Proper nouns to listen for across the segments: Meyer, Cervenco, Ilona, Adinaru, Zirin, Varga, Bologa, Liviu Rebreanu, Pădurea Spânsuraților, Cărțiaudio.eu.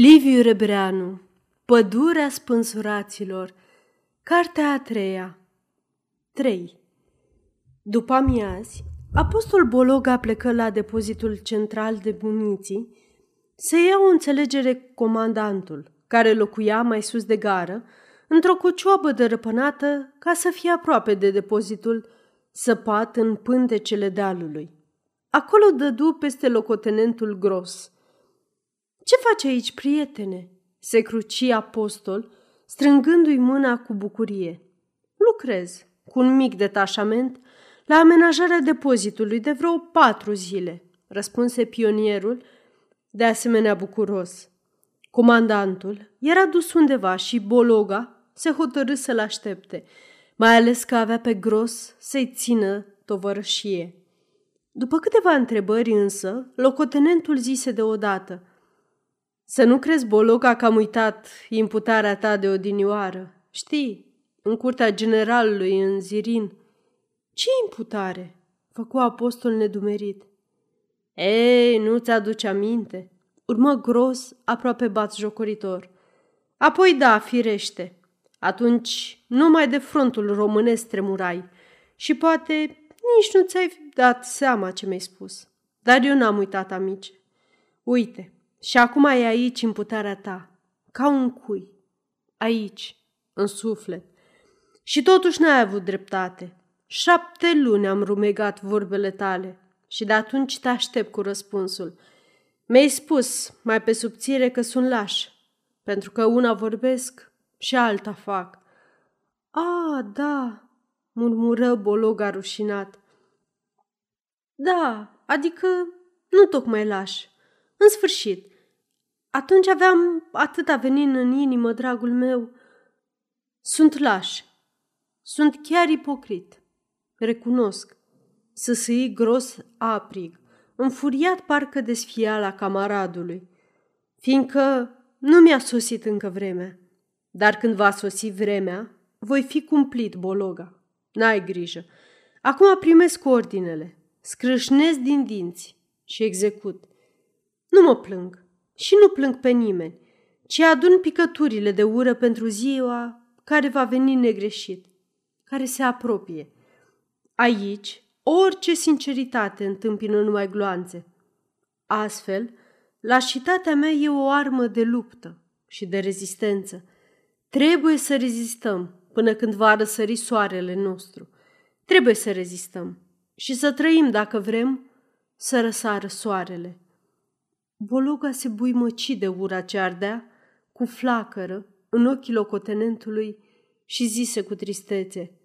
Liviu Rebreanu, Pădurea Spânsuraților, Cartea a treia. 3. După amiazi, apostol Bologa plecă la depozitul central de muniții să ia o înțelegere cu comandantul, care locuia mai sus de gară, într-o cocioabă dărăpânată ca să fie aproape de depozitul săpat în pântecele dealului. Acolo dădu peste locotenentul Gros. "Ce faci aici, prietene?" se cruci apostol, strângându-i mâna cu bucurie. "Lucrez, cu un mic detașament, la amenajarea depozitului de vreo 4 zile, răspunse pionierul, de asemenea bucuros. Comandantul era dus undeva și Bologa se hotărâ să-l aștepte, mai ales că avea pe Gros să-i țină tovărășie. După câteva întrebări însă, locotenentul zise deodată: "Să nu crezi, Bologa, că am uitat imputarea ta de odinioară. Știi, în curtea generalului în Zirin." "Ce imputare?" făcu apostol nedumerit. "Ei, nu ți-aduce aminte?" urmă Gros, aproape batjocoritor. "Apoi da, firește. Atunci numai de frontul românesc tremurai și poate nici nu ți-ai dat seama ce mi-ai spus. Dar eu n-am uitat, amice. Uite, și acum e aici imputarea ta, ca un cui, aici, în suflet. Și totuși n-ai avut dreptate. 7 luni am rumegat vorbele tale și de atunci te aștept cu răspunsul. Mi-ai spus mai pe subțire că sunt laș, pentru că una vorbesc și alta fac." "A, da," murmură Bologa rușinat. "Da, adică nu tocmai laș. În sfârșit, atunci aveam atâta venin în inimă, dragul meu. Sunt laș. Sunt chiar ipocrit. Recunosc." Sâsâi Gros aprig, înfuriat parcă de sfiala camaradului, "fiindcă nu mi-a sosit încă vremea. Dar când va sosi vremea, voi fi cumplit, Bologa. N-ai grijă. Acum primesc ordinele, scrâșnesc din dinți și execut. Nu mă plâng și nu plâng pe nimeni, ci adun picăturile de ură pentru ziua care va veni negreșit, care se apropie. Aici, orice sinceritate întâmpină numai gloanțe. Astfel, lașitatea mea e o armă de luptă și de rezistență. Trebuie să rezistăm până când va răsări soarele nostru. Trebuie să rezistăm și să trăim, dacă vrem, să răsară soarele." Bologa se buimăci de ura ce ardea cu flacără în ochii locotenentului și zise cu tristețe: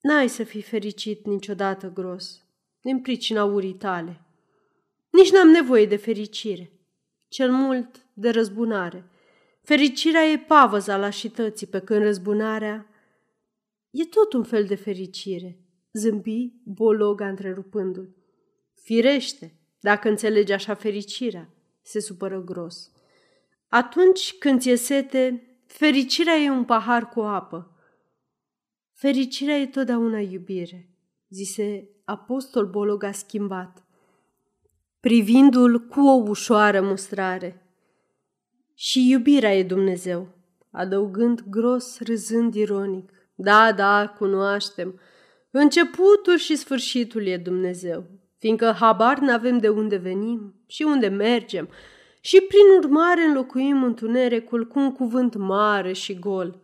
"N-ai să fii fericit niciodată, Gros, din pricina urii tale." "Nici n-am nevoie de fericire, cel mult de răzbunare. Fericirea e pavăza lașității, pe când răzbunarea e tot un fel de fericire," zâmbi Bologa întrerupându-l. "Firește, dacă înțelegi așa fericirea," se supără Gros. "Atunci când ți-e sete, fericirea e un pahar cu apă." "Fericirea e totdeauna iubire," zise apostol Bologa schimbat, privindu-l cu o ușoară mustrare. "Și iubirea e Dumnezeu," adăugând Gros râzând ironic. "Da, da, cunoaștem. Începutul și sfârșitul e Dumnezeu, fiindcă habar n-avem de unde venim și unde mergem și prin urmare înlocuim întunericul cu un cuvânt mare și gol.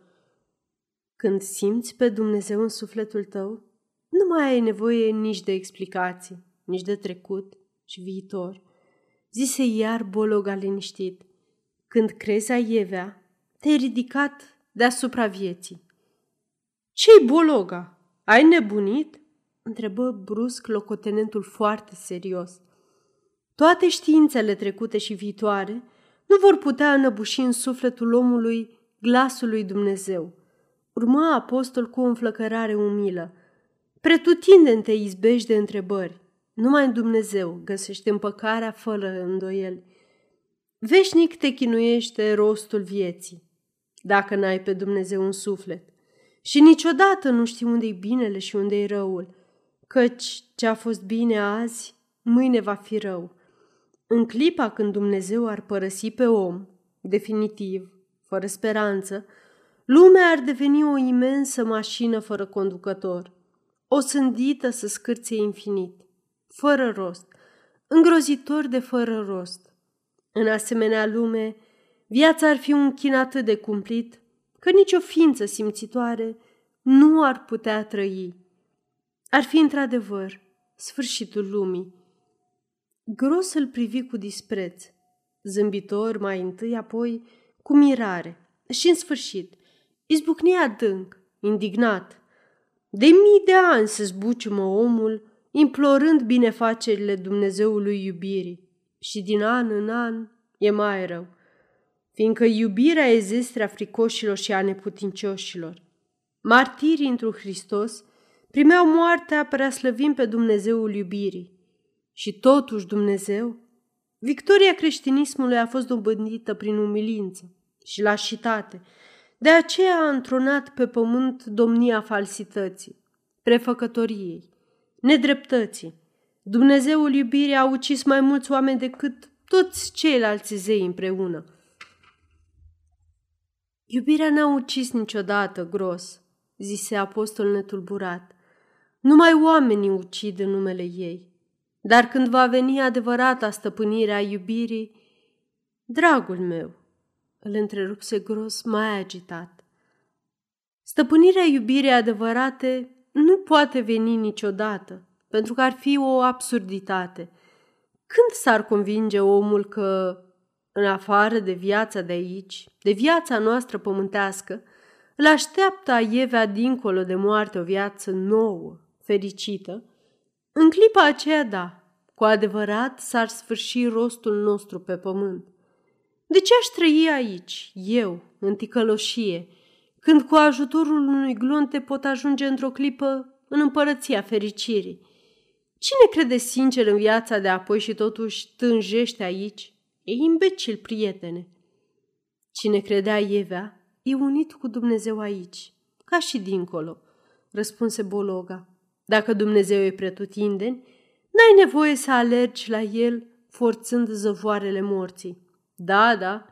Când simți pe Dumnezeu în sufletul tău, nu mai ai nevoie nici de explicații, nici de trecut și viitor," zise iar Bologa liniștit. "Când crezi aievea, te-ai ridicat deasupra vieții." "Ce-i, Bologa? Ai nebunit?" întrebă brusc locotenentul foarte serios. "Toate științele trecute și viitoare nu vor putea înăbuși în sufletul omului glasul lui Dumnezeu," urmă apostol cu o înflăcărare umilă. "Pretutindeni te izbești de întrebări. Numai în Dumnezeu găsește împăcarea fără îndoieli. Veșnic te chinuiește rostul vieții, dacă n-ai pe Dumnezeu în suflet. Și niciodată nu știi unde-i binele și unde-i răul, căci ce a fost bine azi, mâine va fi rău. În clipa când Dumnezeu ar părăsi pe om, definitiv, fără speranță, lumea ar deveni o imensă mașină fără conducător, o sândită să scârție infinit, fără rost, îngrozitor de fără rost. În asemenea lume, viața ar fi un chin atât de cumplit că nicio ființă simțitoare nu ar putea trăi. Ar fi într-adevăr sfârșitul lumii. Gros îl privi cu dispreț, zâmbitor mai întâi, apoi cu mirare și, în sfârșit, izbucni adânc, indignat. De mii de ani se zbuciumă omul, implorând binefacerile Dumnezeului iubirii, și din an în an e mai rău, fiindcă iubirea e zestrea fricoșilor și a neputincioșilor. Martirii întru Hristos primeau moartea preaslăvind pe Dumnezeul iubirii. Și totuși Dumnezeu, victoria creștinismului a fost dobândită prin umilință și lașitate, de aceea a întronat pe pământ domnia falsității, prefăcătoriei, nedreptății. Dumnezeul iubirii a ucis mai mulți oameni decât toți ceilalți zei împreună. Iubirea n-a ucis niciodată, Gros, zise apostol netulburat. Numai oamenii ucid în numele ei. Dar când va veni adevărata stăpânirea iubirii, dragul meu, îl întrerupse Gros mai agitat. Stăpânirea iubirii adevărate nu poate veni niciodată, pentru că ar fi o absurditate. Când s-ar convinge omul că, în afară de viața de aici, de viața noastră pământească, îl așteaptă aievea dincolo de moarte o viață nouă, fericită, în clipa aceea, da, cu adevărat s-ar sfârși rostul nostru pe pământ. De ce aș trăi aici, eu, în ticăloșie, când cu ajutorul unui glonte pot ajunge într-o clipă în împărăția fericirii? Cine crede sincer în viața de apoi și totuși tânjește aici, e imbecil, prietene. Cine credea Ievea e unit cu Dumnezeu aici, ca și dincolo, răspunse Bologa. Dacă Dumnezeu e pretutindeni, n-ai nevoie să alergi la el forțând zăvoarele morții. Da, da,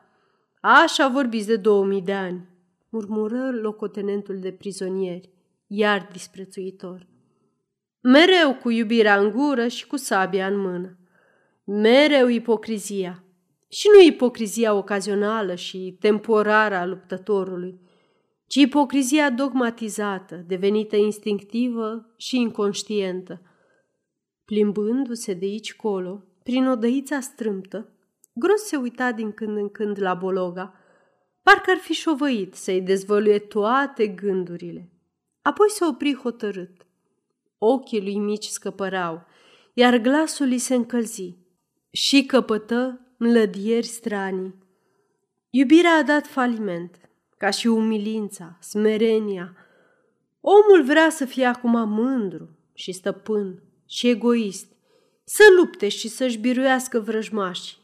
așa vorbiți de 2000 de ani, murmură locotenentul de prizonieri, iar disprețuitor. Mereu cu iubirea în gură și cu sabia în mână. Mereu ipocrizia. Și nu ipocrizia ocazională și temporară a luptătorului, ci ipocrizia dogmatizată, devenită instinctivă și inconștientă. Plimbându-se de aici colo, prin odăița strâmtă, Gros se uita din când în când la Bologa, parcă ar fi șovăit să-i dezvăluie toate gândurile. Apoi se opri hotărât. Ochii lui mici scăpărau, iar glasul îi se încălzi și căpătă înlădieri stranii. Iubirea a dat faliment, ca și umilința, smerenia. Omul vrea să fie acum mândru și stăpân și egoist, să lupte și să-și biruiască vrăjmașii,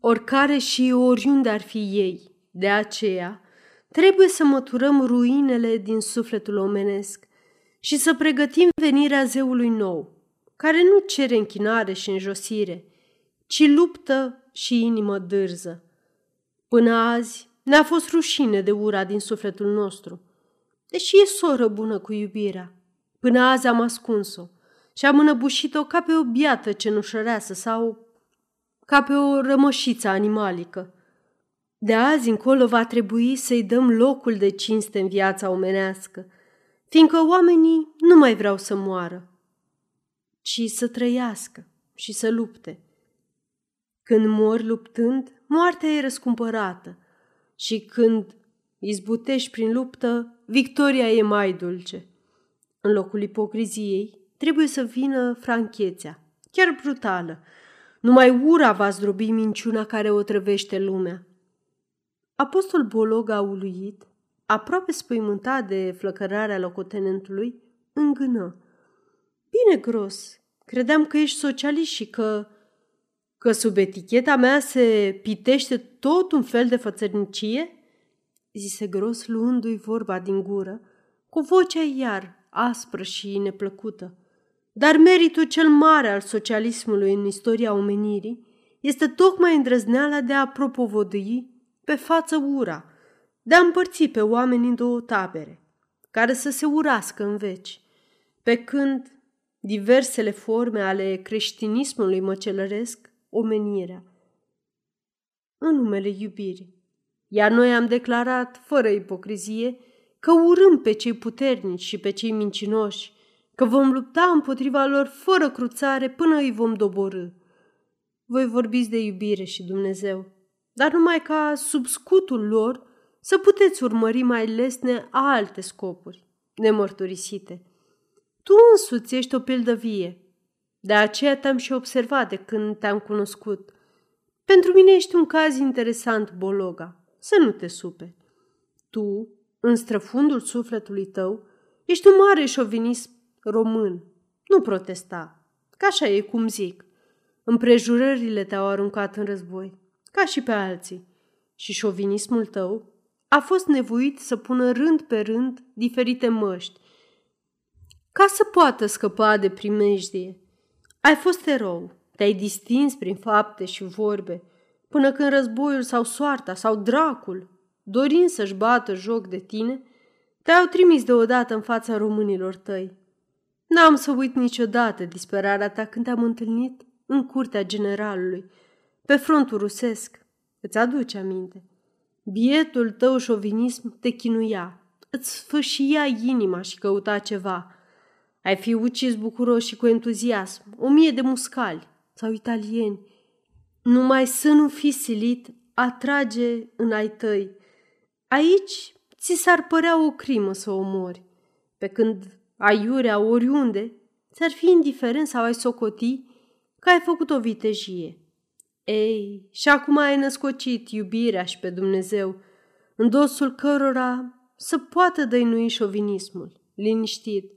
oricare și oriunde ar fi ei. De aceea, trebuie să măturăm ruinele din sufletul omenesc și să pregătim venirea zeului nou, care nu cere închinare și înjosire, ci luptă și inimă dârză. Până azi, ne-a fost rușine de ura din sufletul nostru, deși e soră bună cu iubirea. Până azi am ascuns-o și am înăbușit-o ca pe o biată cenușăreasă sau ca pe o rămășiță animalică. De azi încolo va trebui să-i dăm locul de cinste în viața omenească, fiindcă oamenii nu mai vreau să moară, ci să trăiască și să lupte. Când mor luptând, moartea e răscumpărată, și când izbutești prin luptă, victoria e mai dulce. În locul ipocriziei trebuie să vină franchețea, chiar brutală. Numai ura va zdrobi minciuna care o trăvește lumea. Apostol Bologa, uluit, aproape spăimântat de flăcărarea locotenentului, îngână. Bine, Gros, credeam că ești socialist și că sub eticheta mea se pitește tot un fel de fățărnicie? Zise Gros, luându-i vorba din gură, cu vocea iar aspră și neplăcută. Dar meritul cel mare al socialismului în istoria omenirii este tocmai îndrăzneala de a propovădui pe față ura, de a împărți pe oameni în două tabere, care să se urască în veci, pe când diversele forme ale creștinismului măcelăresc omenirea în numele iubirii. Iar noi am declarat, fără ipocrizie, că urâm pe cei puternici și pe cei mincinoși, că vom lupta împotriva lor fără cruțare până îi vom doborî. Voi vorbiți de iubire și Dumnezeu, dar numai ca sub scutul lor să puteți urmări mai lesne alte scopuri nemărturisite. Tu însuți ești o pildă vie, de aceea te-am și observat de când te-am cunoscut. Pentru mine ești un caz interesant, Bologa, să nu te superi. Tu, în străfundul sufletului tău, ești un mare șovinist român. Nu protesta, că așa e cum zic. Împrejurările te-au aruncat în război, ca și pe alții. Și șovinismul tău a fost nevoit să pună rând pe rând diferite măști, ca să poată scăpa de primejdie. Ai fost erou, te-ai distins prin fapte și vorbe, până când războiul sau soarta sau dracul, dorind să-și bată joc de tine, te-au trimis deodată în fața românilor tăi. N-am să uit niciodată disperarea ta când te-am întâlnit în curtea generalului, pe frontul rusesc. Îți aduce aminte? Bietul tău șovinism te chinuia, îți sfâșia inima și căuta ceva. Ai fi ucis bucuros și cu entuziasm 1.000 de muscali sau italieni, numai să nu fi silit a trage în ai tăi. Aici ți s-ar părea o crimă să omori, pe când aiurea oriunde ți-ar fi indiferent sau ai socoti că ai făcut o vitejie. Ei, și acum ai născocit iubirea și pe Dumnezeu, în dosul cărora să poată dăinui șovinismul, liniștit,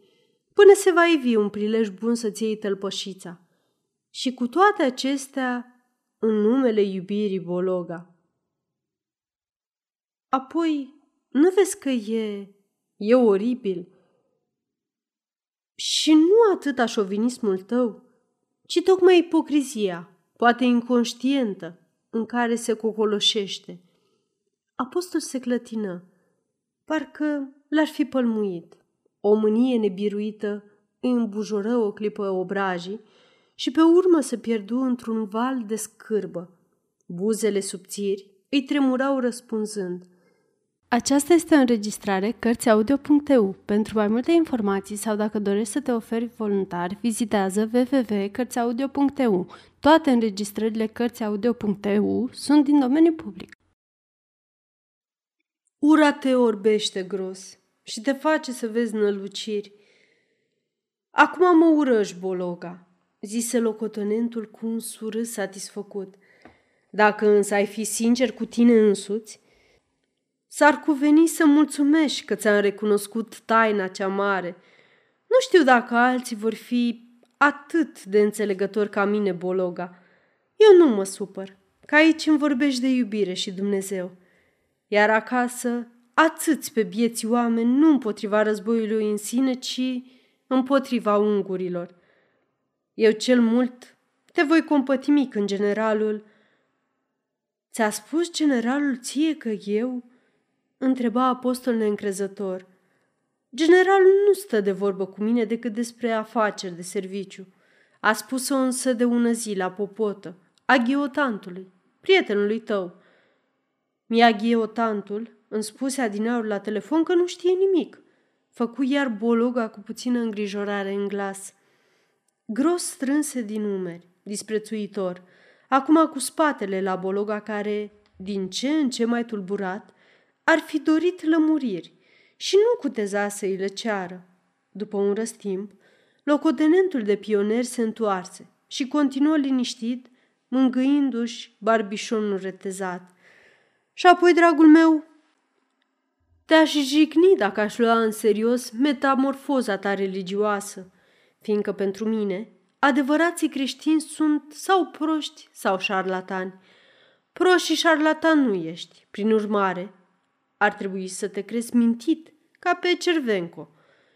până se va ivi un prilej bun să-ți iei tălpășița. Și cu toate acestea, în numele iubirii, Bologa. Apoi, nu vezi că e oribil? Și nu atâta șovinismul tău, ci tocmai ipocrizia, poate inconștientă, în care se cocoloșește. Apostol se clătină, parcă l-ar fi pălmuit. O mânie nebiruită îi îmbujoră o clipă obrajii și pe urmă se pierdu într-un val de scârbă. Buzele subțiri îi tremurau răspunzând. Aceasta este o înregistrare Cărțiaudio.eu. Pentru mai multe informații sau dacă dorești să te oferi voluntar, vizitează www.cărțiaudio.eu. Toate înregistrările Cărțiaudio.eu sunt din domeniu public. Ura te orbește gros și te face să vezi năluciri. Acum mă urăși, Bologa, zise locotenentul cu un surâs satisfăcut. Dacă însă ai fi sincer cu tine însuți, s-ar cuveni să mulțumești că ți-am recunoscut taina cea mare. Nu știu dacă alții vor fi atât de înțelegători ca mine, Bologa. Eu nu mă supăr, că aici îmi vorbești de iubire și Dumnezeu. Iar acasă atâți pe bieții oameni nu împotriva războiului în sine, ci împotriva ungurilor. Eu cel mult te voi compăti mic în generalul. Ți-a spus generalul ție că eu? Întreba apostol neîncrezător. Generalul nu stă de vorbă cu mine decât despre afaceri de serviciu. A spus-o însă de ună zi la popotă, a ghiotantului, prietenului tău. Mi-a ghiotantul, îmi spuse Adinaru la telefon că nu știe nimic. Făcu iar Bologa cu puțină îngrijorare în glas. Gros strânse din umeri, disprețuitor, acum cu spatele la Bologa care, din ce în ce mai tulburat, ar fi dorit lămuriri și nu cuteza să îi le ceară. După un răstimp, locotenentul de pionieri se întoarse și continuă liniștit, mângâindu-și barbișonul retezat. Și apoi, dragul meu, te-aș jigni dacă aș lua în serios metamorfoza ta religioasă, fiindcă pentru mine adevărații creștini sunt sau proști sau șarlatani. Proști și șarlatan nu ești, prin urmare, ar trebui să te crezi mintit, ca pe Cervenco.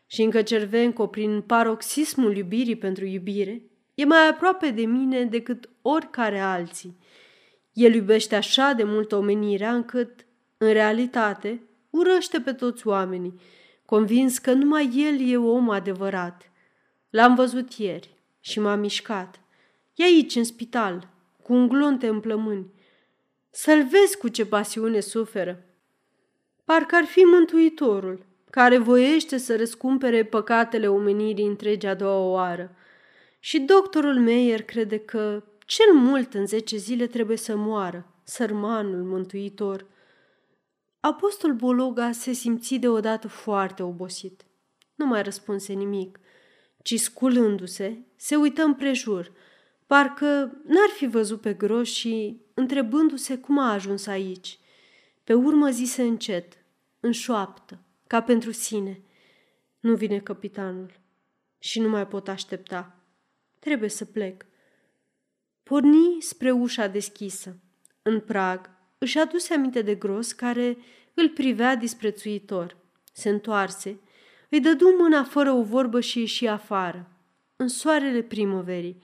Și încă Cervenco, prin paroxismul iubirii pentru iubire, E mai aproape de mine decât oricare alții. El iubește așa de mult omenirea încât, în realitate, urăște pe toți oamenii, convins că numai el e om adevărat. L-am văzut ieri și m-a mișcat. E aici, în spital, cu un glonte în plămâni. Să-l vezi cu ce pasiune suferă. Parcă ar fi Mântuitorul, care voiește să răscumpere păcatele omenirii întregi a doua oară. Și doctorul Meyer crede că cel mult în 10 zile trebuie să moară, sărmanul Mântuitor. Apostol Bologa se simți deodată foarte obosit. Nu mai răspunse nimic, ci sculându-se, se uită împrejur, parcă n-ar fi văzut pe gros și întrebându-se cum a ajuns aici. Pe urmă zise încet, în șoaptă, ca pentru sine: "Nu vine căpitanul și nu mai pot aștepta. Trebuie să plec." Porni spre ușa deschisă. În prag își aduse aminte de gros, care îl privea disprețuitor. Se întoarse, îi dădu mâna fără o vorbă și ieși afară, în soarele primăverii,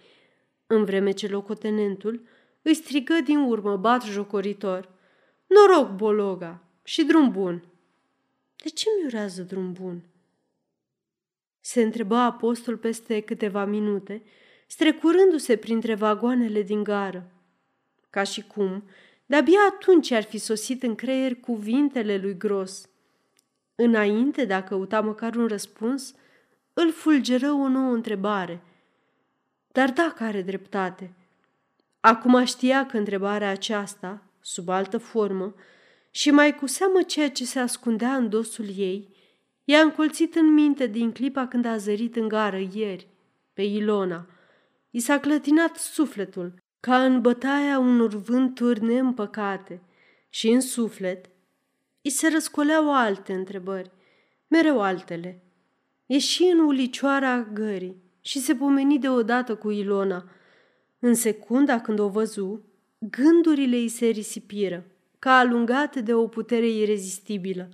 în vreme ce locotenentul îi strigă din urmă batjocoritor: "Noroc, Bologa, și drum bun!" "De ce mi urează drum bun?" se întrebă apostol peste câteva minute, strecurându-se printre vagoanele din gară. Ca și cum de-abia atunci ar fi sosit în creier cuvintele lui Gros. Înainte de a căuta măcar un răspuns, îl fulgeră o nouă întrebare. Dar dacă are dreptate? Acum știa că întrebarea aceasta, sub altă formă, și mai cu seamă ceea ce se ascundea în dosul ei, i-a încolțit în minte din clipa când a zărit în gară ieri pe Ilona. I s-a clătinat sufletul, ca în bătaia unor vânturi neîmpăcate, și în suflet i se răscoleau alte întrebări, mereu altele. Ieși în ulicioara gării și se pomeni deodată cu Ilona. În secunda când o văzu, gândurile i se risipiră, ca alungate de o putere irezistibilă,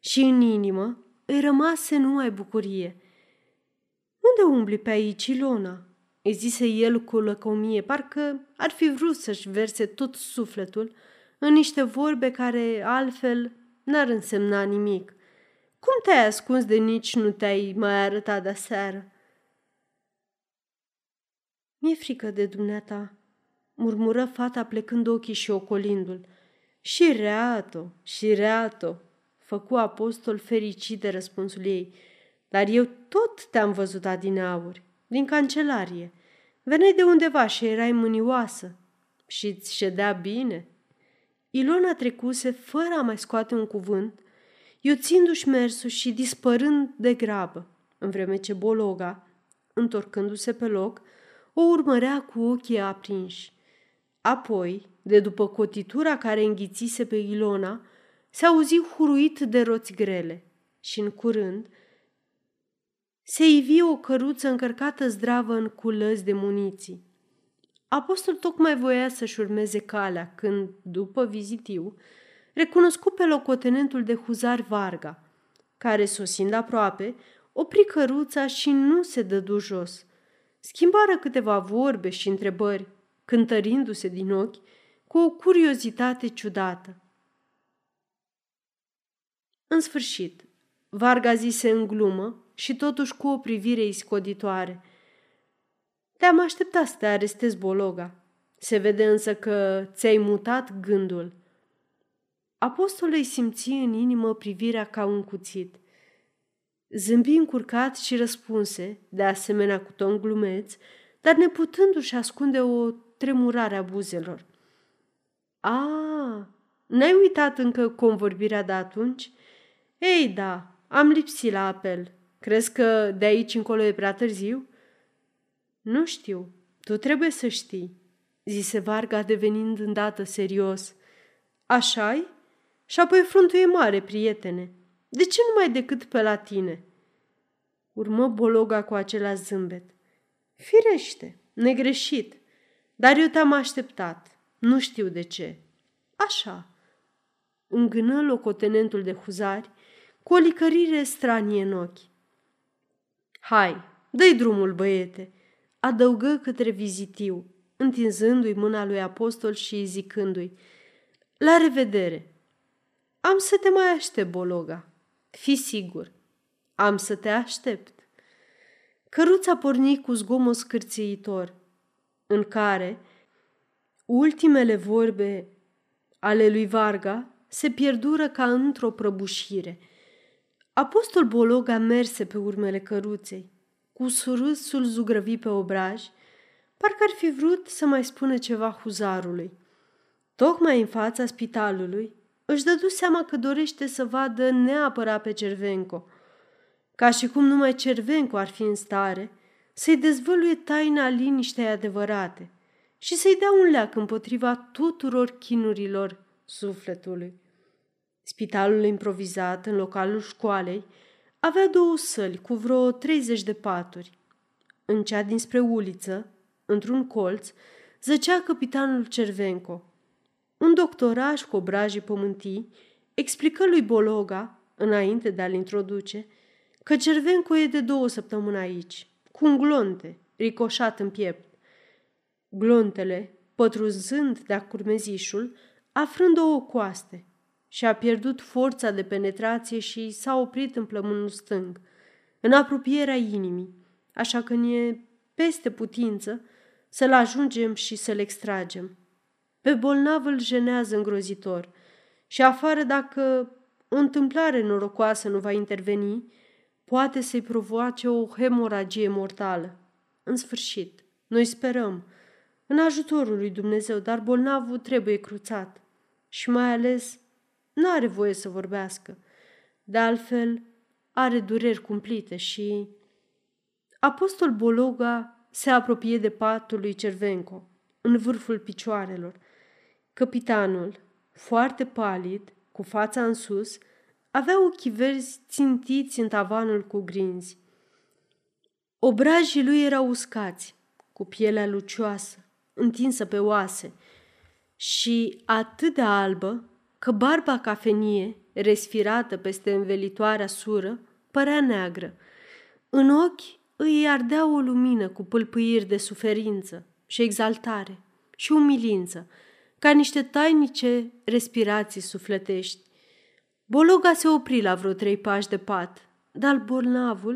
și în inimă îi rămase numai bucurie. "Unde umbli pe aici, Ilona?" îi zise el cu lăcomie, parcă ar fi vrut să-și verse tot sufletul în niște vorbe care altfel n-ar însemna nimic. "Cum te-ai ascuns de nici nu te-ai mai arătat de-aseară?" "Mi-e frică de dumneata," murmură fata plecând ochii și ocolindu-l. "Și reato, și reato," făcu apostol fericit de răspunsul ei. "Dar eu tot te-am văzut adineauri, din cancelarie. Veneai de undeva și erai mânioasă și îți ședea bine." Ilona trecuse fără a mai scoate un cuvânt, iuțindu-și mersul și dispărând de grabă, în vreme ce Bologa, întorcându-se pe loc, o urmărea cu ochii aprinși. Apoi, de după cotitura care înghițise pe Ilona, se auzi huruit de roți grele și, în curând, se ivi o căruță încărcată zdravă în culăți de muniții. Apostol tocmai voia să-și urmeze calea când, după vizitiu, recunoscu pe locotenentul de huzar Varga, care, sosind aproape, opri căruța și nu se dădu jos. Schimbară câteva vorbe și întrebări, cântărindu-se din ochi cu o curiozitate ciudată. În sfârșit, Varga zise în glumă și totuși cu o privire iscoditoare: "Te-am așteptat să te arestezi, Bologa. Se vede însă că ți-ai mutat gândul." Apostolul îi simți în inimă privirea ca un cuțit. Zâmbi încurcat și răspunse, de asemenea cu ton glumeț, dar neputându-și ascunde o tremurare a buzelor: "A, n-ai uitat încă convorbirea de atunci?" "Ei da, am lipsit la apel. Crezi că de aici încolo e prea târziu?" "Nu știu, tu trebuie să știi," zise Varga devenind îndată serios. "Așa-i? Și apoi fruntul e mare, prietene. De ce numai decât pe la tine?" Urmă Bologa cu același zâmbet. "Firește, negreșit. Dar eu te-am așteptat. Nu știu de ce. Așa." Îngână locotenentul de huzari cu o licărire stranie în ochi. "Hai, dă-i drumul, băiete. adăugă către vizitiu, întinzându-i mâna lui apostol și zicându-i: "La revedere! Am să te mai aștept, Bologa. Fii sigur, am să te aștept." Căruța porni cu zgomot scârțiitor, în care ultimele vorbe ale lui Varga se pierdură ca într-o prăbușire. Apostol Bologa merse pe urmele căruței, cu surâsul zugrăvit pe obraj, parcă ar fi vrut să mai spună ceva huzarului. Tocmai în fața spitalului își dădu seama că dorește să vadă neapărat pe Cervenco, ca și cum numai Cervenco ar fi în stare să-i dezvăluie taina liniștei adevărate și să-i dea un leac împotriva tuturor chinurilor sufletului. Spitalul improvizat în localul școalei avea 2 săli cu vreo 30 de paturi. În cea dinspre uliță, într-un colț, zăcea căpitanul Cervenco. Un doctoraș cu obrajii pământii explică lui Bologa, înainte de a-l introduce, că Cervenco e de 2 săptămâni aici, cu un glonte ricoșat în piept. Glontele, pătrunzând de-a curmezișul, aflând 2 coaste, și-a pierdut forța de penetrație și s-a oprit în plămânul stâng, în apropierea inimii, așa că ne-e peste putință să-l ajungem și să-l extragem. Pe bolnav îl jenează îngrozitor și, afară dacă o întâmplare norocoasă nu va interveni, poate să-i provoace o hemoragie mortală. În sfârșit, noi sperăm în ajutorul lui Dumnezeu, dar bolnavul trebuie cruțat și mai ales n-are voie să vorbească, de altfel are dureri cumplite și... Apostol Bologa se apropie de patul lui Cervenco, în vârful picioarelor. Căpitanul, foarte palid, cu fața în sus, avea ochii verzi țintiți în tavanul cu grinzi. Obrajii lui erau uscați, cu pielea lucioasă, întinsă pe oase, și atât de albă că barba cafenie, resfirată peste învelitoarea sură, părea neagră. În ochi îi ardea o lumină cu pâlpâiri de suferință și exaltare și umilință, ca niște tainice respirații sufletești. Bologa se opri la vreo 3 pași de pat, dar bolnavul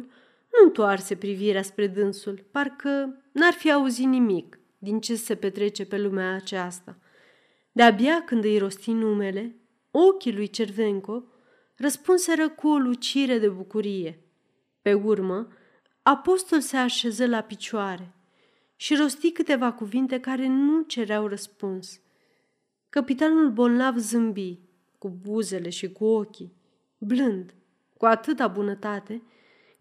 nu întoarse privirea spre dânsul, parcă n-ar fi auzit nimic din ce se petrece pe lumea aceasta. De-abia când îi rosti numele, ochii lui Cervenco răspunseră cu o lucire de bucurie. Pe urmă, apostol se așeză la picioare și rosti câteva cuvinte care nu cereau răspuns. Căpitanul bolnav zâmbi, cu buzele și cu ochii, blând, cu atâta bunătate,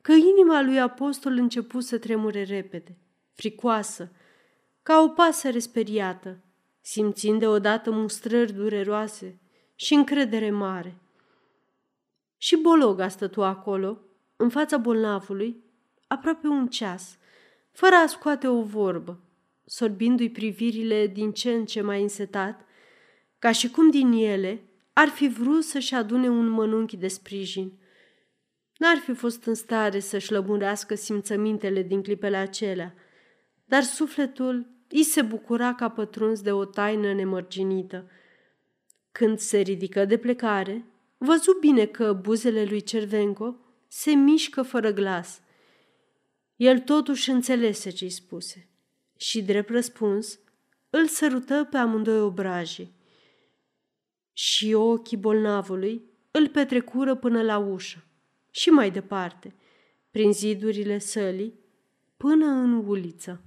că inima lui apostol începu să tremure repede, fricoasă, ca o pasăre speriată, simțind deodată mustrări dureroase și încredere mare. Și Bologa stătu acolo, în fața bolnavului, aproape un ceas, fără a scoate o vorbă, sorbindu-i privirile din ce în ce mai însetat, ca și cum din ele ar fi vrut să-și adune un mănunchi de sprijin. N-ar fi fost în stare să-și lămurească simțămintele din clipele acelea, dar sufletul îi se bucura ca pătruns de o taină nemărginită. Când se ridică de plecare, văzu bine că buzele lui Cervenco se mișcă fără glas. El totuși înțelese ce-i spuse și, drept răspuns, îl sărută pe amândoi obrajii. Și ochii bolnavului îl petrecură până la ușă și mai departe, prin zidurile sălii, până în uliță.